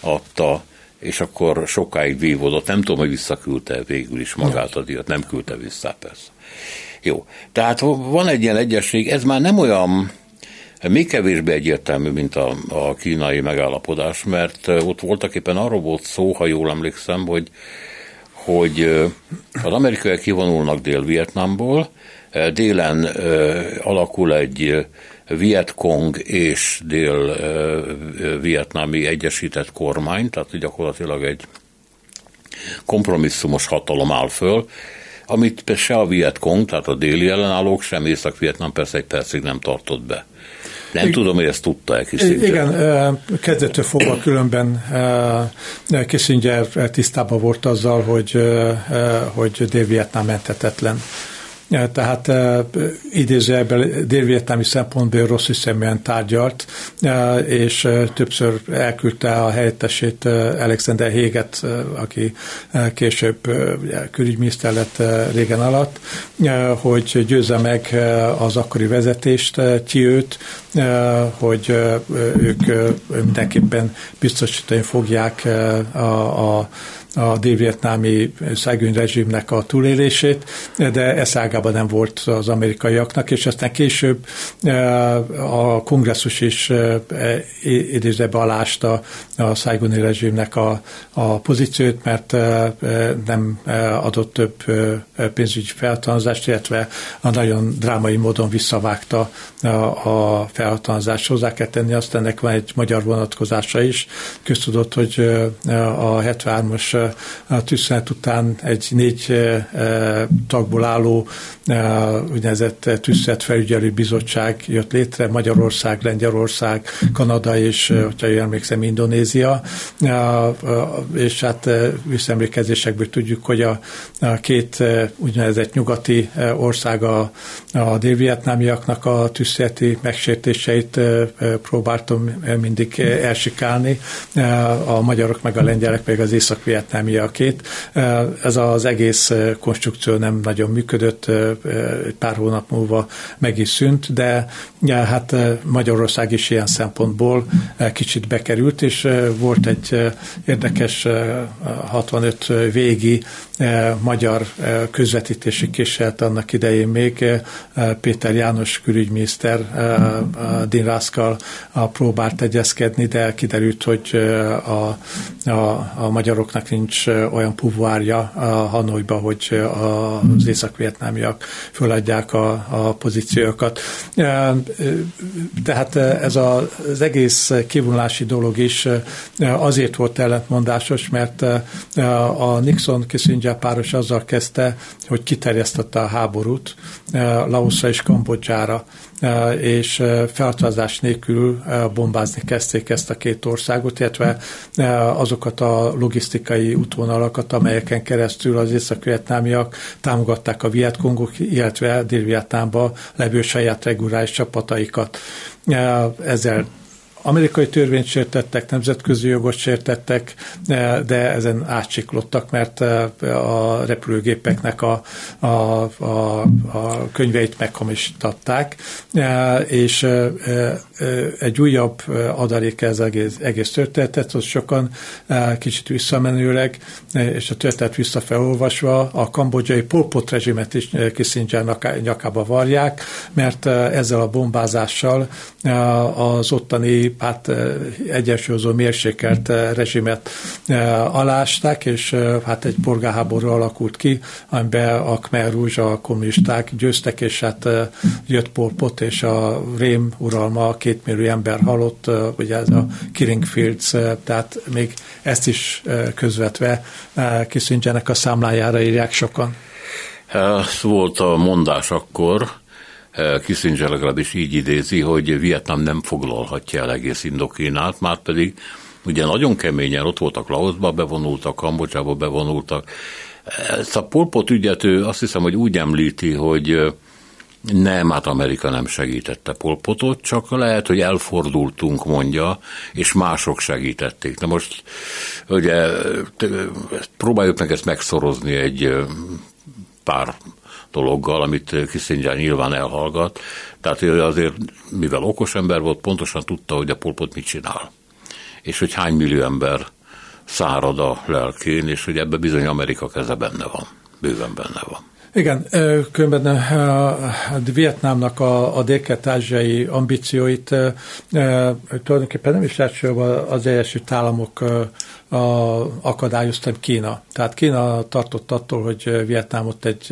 adta, és akkor sokáig vívódott, nem tudom, hogy visszaküldte végül is magát a díjat, nem küldte vissza, persze. Jó, tehát van egy ilyen egyesség, ez már nem olyan, még kevésbé egyértelmű, mint a, a kínai megállapodás, mert ott voltak éppen arról volt szó, ha jól emlékszem, hogy, hogy az amerikaiak kivonulnak Dél-Vietnámból, délen alakul egy Vietkong és dél-vietnámi egyesített kormány, tehát gyakorlatilag egy kompromisszumos hatalom áll föl, amit se a Vietkong, tehát a déli ellenállók, sem Észak-Vietnám persze egy percig nem tartott be. Nem Ig- tudom, hogy ezt tudta-e Kissinger. Igen, kezdettől fogva különben Kissinger tisztában volt azzal, hogy, hogy Dél-Vietnám menthetetlen. Tehát idézőjelben dél-vietnámi szempontból rossz hiszeműen tárgyalt, és többször elküldte a helyettesét, Alexander Háiget, aki később külügyminiszter lett Reagan alatt, hogy győzze meg az akkori vezetést, Thiőt, hogy ők mindenképpen biztosítani fogják a, a a dél-vietnámi Saigon rezsimnek a túlélését, de ez ágában nem volt az amerikaiaknak, és aztán később a kongresszus is idézőbe alásta a Saigoni rezsimnek a, a pozíciót, mert nem adott több pénzügyi felhatalmazást, illetve a nagyon drámai módon visszavágta a felhatalmazást. Hozzá kell tenni, azt ennek van egy magyar vonatkozása is. Köztudott, hogy a hetvenhármas a tűzszünet után egy négy eh, tagból álló eh, úgynevezett tűzszünetfelügyelő bizottság jött létre, Magyarország, Lengyelország, Kanada és, hogyha jól emlékszem, Indonézia, eh, és hát eh, visszaemlékezésekből tudjuk, hogy a, a két eh, úgynevezett nyugati eh, ország a, a dél-vietnámiaknak a tűzszüneti megsértéseit eh, próbáltam mindig eh, elsikálni, eh, a magyarok meg a lengyelek meg az észak-vietnámiak vietnámiakét. Ez az egész konstrukció nem nagyon működött, pár hónap múlva meg is szűnt, de hát Magyarország is ilyen szempontból kicsit bekerült, és volt egy érdekes hatvanöt végi magyar közvetítési kísérlet annak idején még. Péter János külügyminiszter Dinrászkal próbált egyezkedni, de kiderült, hogy a, a, a magyaroknak nincs olyan puvuárja a Hanoiba, hogy az észak-vietnámiak föladják a, a pozíciókat. Tehát ez a, az egész kivonulási dolog is azért volt ellentmondásos, mert a Nixon-Kissinger páros azzal kezdte, hogy kiterjesztette a háborút Laoszra és Kambodzsára, és feltartozás nélkül bombázni kezdték ezt a két országot, illetve azokat a logisztikai útvonalakat, amelyeken keresztül az észak-vietnámiak támogatták a vietcongok, illetve Dél-Vietnámban levő saját reguláris csapataikat. Ezzel amerikai törvényt sértettek, nemzetközi jogot sértettek, de ezen átsiklottak, mert a repülőgépeknek a, a, a, a könyveit meghamisították, és egy újabb adalék ez egész, egész történetet, az sokan kicsit visszamenőleg, és a történet visszafelolvasva a kambodzsai Pol Pot rezsimet is Kissinger nyakába varják, mert ezzel a bombázással az ottani hát egyensúlyozó mérsékelt rezsimet alásták, és hát egy polgárháború alakult ki, amiben a Khmer Rouge, a kommunisták győztek, és hát jött Pol Pot, és a rém uralma, két millió ember halott, ugye ez a Killing Fields, tehát még ezt is közvetve Kissingernek a számlájára írják sokan. Volt a mondás akkor, Kissinger legalábbis így idézi, hogy Vietnám nem foglalhatja el egész Indokínát, márpedig ugye nagyon keményen ott voltak Laoszba, bevonultak, Kambodzsába bevonultak. Ezt a Pol Pot ügyet ő azt hiszem, hogy úgy említi, hogy nem, hát Amerika nem segítette Pol Potot, csak lehet, hogy elfordultunk, mondja, és mások segítették. Na most ugye próbáljuk meg ezt megszorozni egy pár dologgal, amit Kissinger nyilván elhallgat. Tehát ő azért, mivel okos ember volt, pontosan tudta, hogy a Pol Pot mit csinál. És hogy hány millió ember szárad a lelkén, és hogy ebben bizony Amerika keze benne van. Bőven benne van. Igen, különben Vietnámnak a, a délkelet-ázsiai ambícióit e, tulajdonképpen nem is elsősorban az Egyesült Államok e, a, akadályoztam Kína. Tehát Kína tartott attól, hogy Vietnámot egy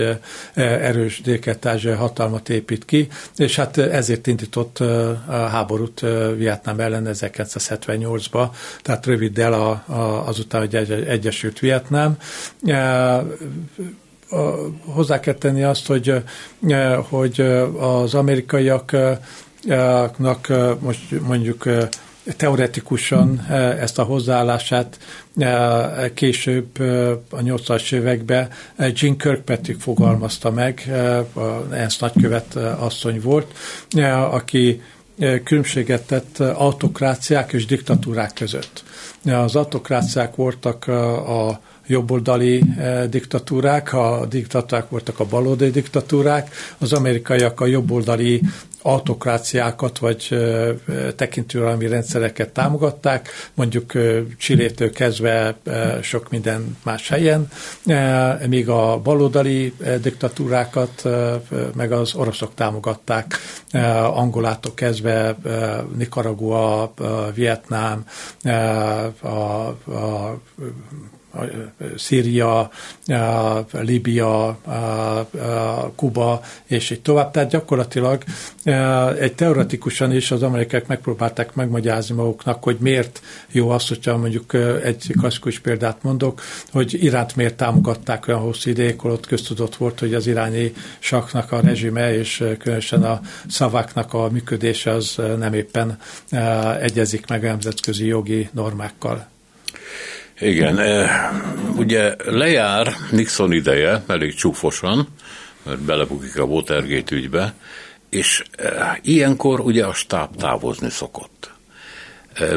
e, erős délkelet-ázsiai hatalmat épít ki, és hát ezért indított a háborút Vietnám ellen ezerkilencszázhetvennyolcban, tehát röviddel a, a, azután, hogy egy, egyesült Vietnám. E, hozzá kell tenni azt, hogy, hogy az amerikaiak most mondjuk teoretikusan ezt a hozzáállását később a nyolcvanas években Jeane Kirkpatrick fogalmazta meg, a ENSZ nagykövet asszony volt, aki különbséget tett autokráciák és diktatúrák között. Az autokráciák voltak a jobboldali diktatúrák, a diktatúrák voltak a baloldali diktatúrák, az amerikaiak a jobboldali autokráciákat vagy tekintőalmi rendszereket támogatták, mondjuk Chilétől kezdve sok minden más helyen, míg a baloldali diktatúrákat meg az oroszok támogatták, Angolától kezdve Nicaragua, Vietnám, a, a Szíria, Líbia, Kuba, és így tovább. Tehát gyakorlatilag egy teoretikusan is az amerikák megpróbálták megmagyarázni maguknak, hogy miért jó az, hogyha mondjuk egy klasszikus példát mondok, hogy Iránt miért támogatták olyan hosszú ideig, holott köztudott volt, hogy az iráni saknak a rezsime, és különösen a szaváknak a működése az nem éppen egyezik meg a nemzetközi jogi normákkal. Igen, ugye lejár Nixon ideje, elég csúfosan, mert belebukik a Watergate ügybe, és ilyenkor ugye a stáb távozni szokott.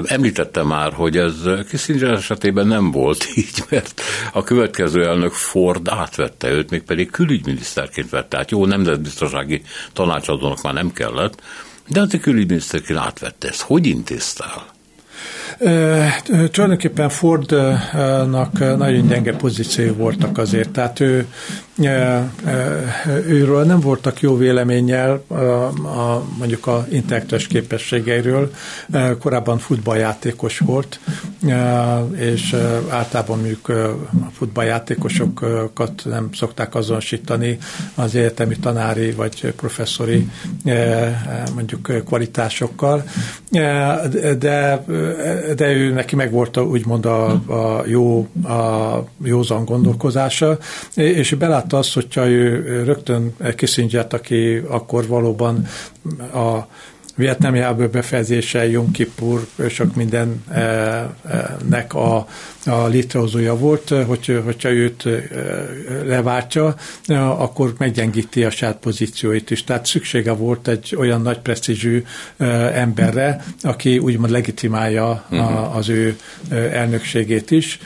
Említette már, hogy ez Kissinger esetében nem volt így, mert a következő elnök Ford átvette őt, mégpedig külügyminiszterként vette át. Jó, nemzetbiztonsági tanácsadónak már nem kellett, de a külügyminiszterként átvette ezt. Hogy intézte el? Tulajdonképpen Fordnak nagyon gyenge pozíciói voltak azért, tehát ő, őről nem voltak jó véleménnyel a, a, mondjuk a intellektuális képességeiről, korábban futballjátékos volt, és általában mondjuk a futballjátékosokat nem szokták azonosítani az egyetemi tanári vagy professzori mondjuk kvalitásokkal, de de ő neki megvolt úgymond a, a jó a józan gondolkozása, és ő belátta azt, hogyha ő rögtön Kissingert, aki akkor valóban a vietnámi háború befejezése, Jom Kippur, sok mindennek a, a létrehozója volt, hogy, hogyha őt leváltja, akkor meggyengíti a saját pozícióit is. Tehát szüksége volt egy olyan nagy presztízsű emberre, aki úgymond legitimálja a, az ő elnökségét is,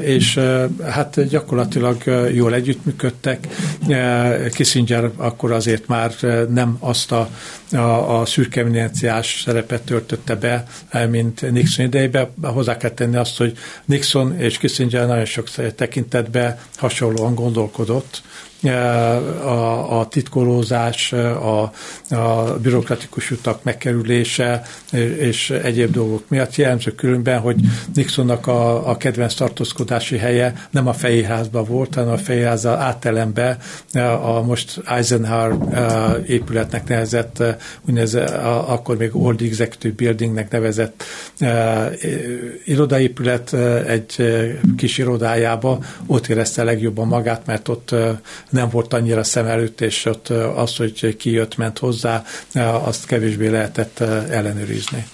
és hát gyakorlatilag jól együttműködtek. Kissinger akkor azért már nem azt a, a, a szürkeeminenciás szerepet töltötte be, mint Nixon idejében. Hozzá kell tenni azt, hogy Nixon és Kissinger nagyon sok tekintetben hasonlóan gondolkodott. A, a titkolózás, a, a bürokratikus utak megkerülése és egyéb dolgok miatt jellemző különben, hogy Nixonnak a, a kedvenc tartózkodási helye nem a Fehérházban volt, hanem a Fehérházzal átelembe a most Eisenhower épületnek nevezett, úgynevezett akkor még Old Executive Buildingnek nevezett irodaépület egy kis irodájába. Ott érezte legjobban magát, mert ott nem volt annyira szem előtt, és ott az, hogy ki jött, ment hozzá, azt kevésbé lehetett ellenőrizni.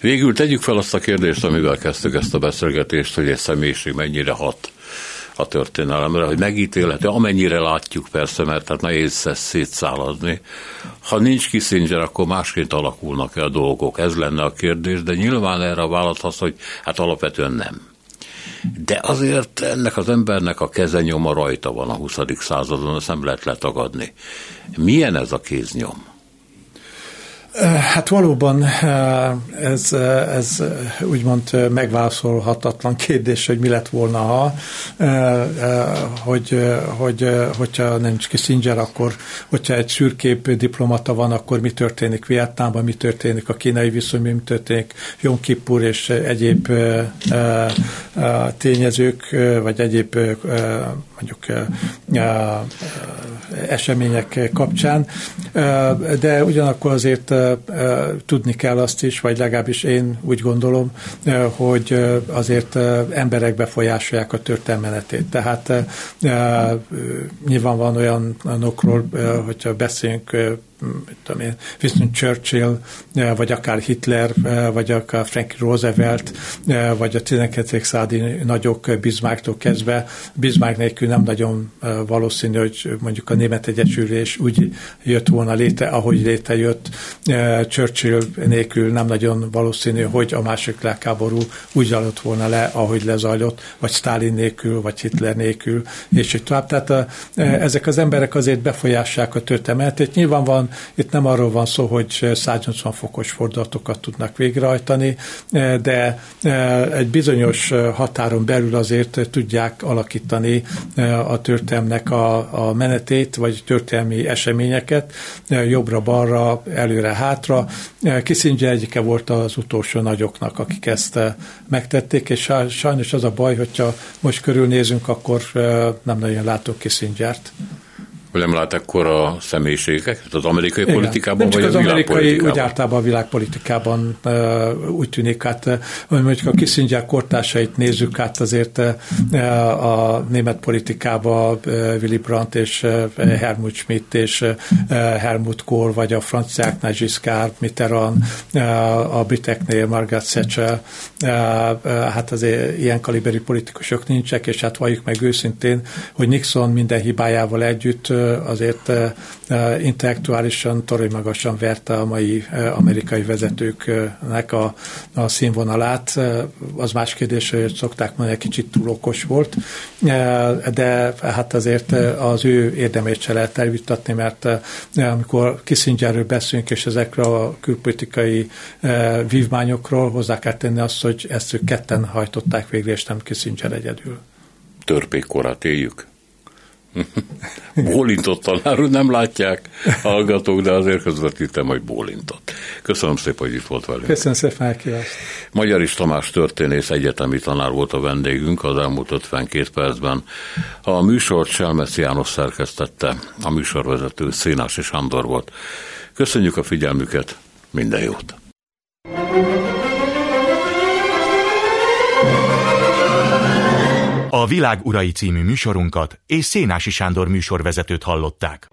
Végül tegyük fel azt a kérdést, amivel kezdtük ezt a beszélgetést, hogy egy személyiség mennyire hat a történelemre, hogy megítélhető, amennyire látjuk persze, mert hát nehéz ezt szétszállazni. Ha nincs Kissinger, akkor másként alakulnak el dolgok, ez lenne a kérdés, de nyilván erre a válasz az, hogy hát alapvetően nem. De azért ennek az embernek a kezenyoma rajta van a huszadik századon, ezt nem lehet letagadni. Milyen ez a kéznyom? Hát valóban ez, ez úgymond megválaszolhatatlan kérdés, hogy mi lett volna, ha, hogy, hogy, hogyha nincs Kissinger, akkor hogyha egy szürkébb diplomata van, akkor mi történik Vietnámban, mi történik a kínai viszony, mi történik Jom Kippur és egyéb tényezők, vagy egyéb mondjuk események kapcsán, de ugyanakkor azért tudni kell azt is, vagy legalábbis én úgy gondolom, hogy azért emberek befolyásolják a történetét. Tehát nyilván van olyanokról, hogyha beszélünk én, Winston Churchill, vagy akár Hitler, vagy akár Franklin Roosevelt, vagy a tizenkettedik századi nagyok Bismarcktól kezdve. Bismarck nélkül nem nagyon valószínű, hogy mondjuk a német egyesülés úgy jött volna létre, ahogy létrejött. Churchill nélkül nem nagyon valószínű, hogy a második világháború úgy zajlott volna le, ahogy lezajlott, vagy Sztálin nélkül, vagy Hitler nélkül, és így tovább. Tehát a, ezek az emberek azért befolyássák a történelmet. Nyilván van, itt nem arról van szó, hogy száznyolcvan fokos fordulatokat tudnak végrehajtani, de egy bizonyos határon belül azért tudják alakítani a történelmnek a, a menetét, vagy történelmi eseményeket, jobbra-balra, előre-hátra. Kissinger egyike volt az utolsó nagyoknak, akik ezt megtették, és sajnos az a baj, hogyha most körülnézünk, akkor nem nagyon látok Kissingert. Nem lát akkor a személyiségek? Az amerikai igen, politikában, nem csak vagy az amerikai, úgy általában a világpolitikában úgy tűnik, hát mondjuk a Kissinger kortársait nézzük, hát azért a német politikában Willy Brandt és Helmut Schmidt és Helmut Kohl, vagy a franciáknál Giscard, Mitterrand, a briteknél Margaret Thatcher, hát azért ilyen kaliberű politikusok nincsek, és hát valljuk meg őszintén, hogy Nixon minden hibájával együtt azért intellektuálisan toronymagasan verte a mai amerikai vezetőknek a, a színvonalát. Az más kérdés, hogy szokták mondani, egy kicsit túl okos volt, de hát azért az ő érdemét se lehet elvitatni, mert amikor Kissingerről beszélünk, és ezekre a külpolitikai vívmányokról, hozzá kell tenni azt, hogy ezt ők ketten hajtották végre, és nem Kissinger egyedül. Törpékkorát éljük. Bólintott tanár, nem látják hallgatók, de azért közvetítem, hogy bólintott. Köszönöm szépen, hogy itt volt velünk. Köszönöm szépen, elkívást. Magyarics Tamás történész egyetemi tanár volt a vendégünk az elmúlt ötvenkét percben. A műsort Selmec János szerkesztette, a műsorvezető Szénási Sándor volt. Köszönjük a figyelmüket, minden jót! A Világ urai című műsorunkat és Szénási Sándor műsorvezetőt hallották.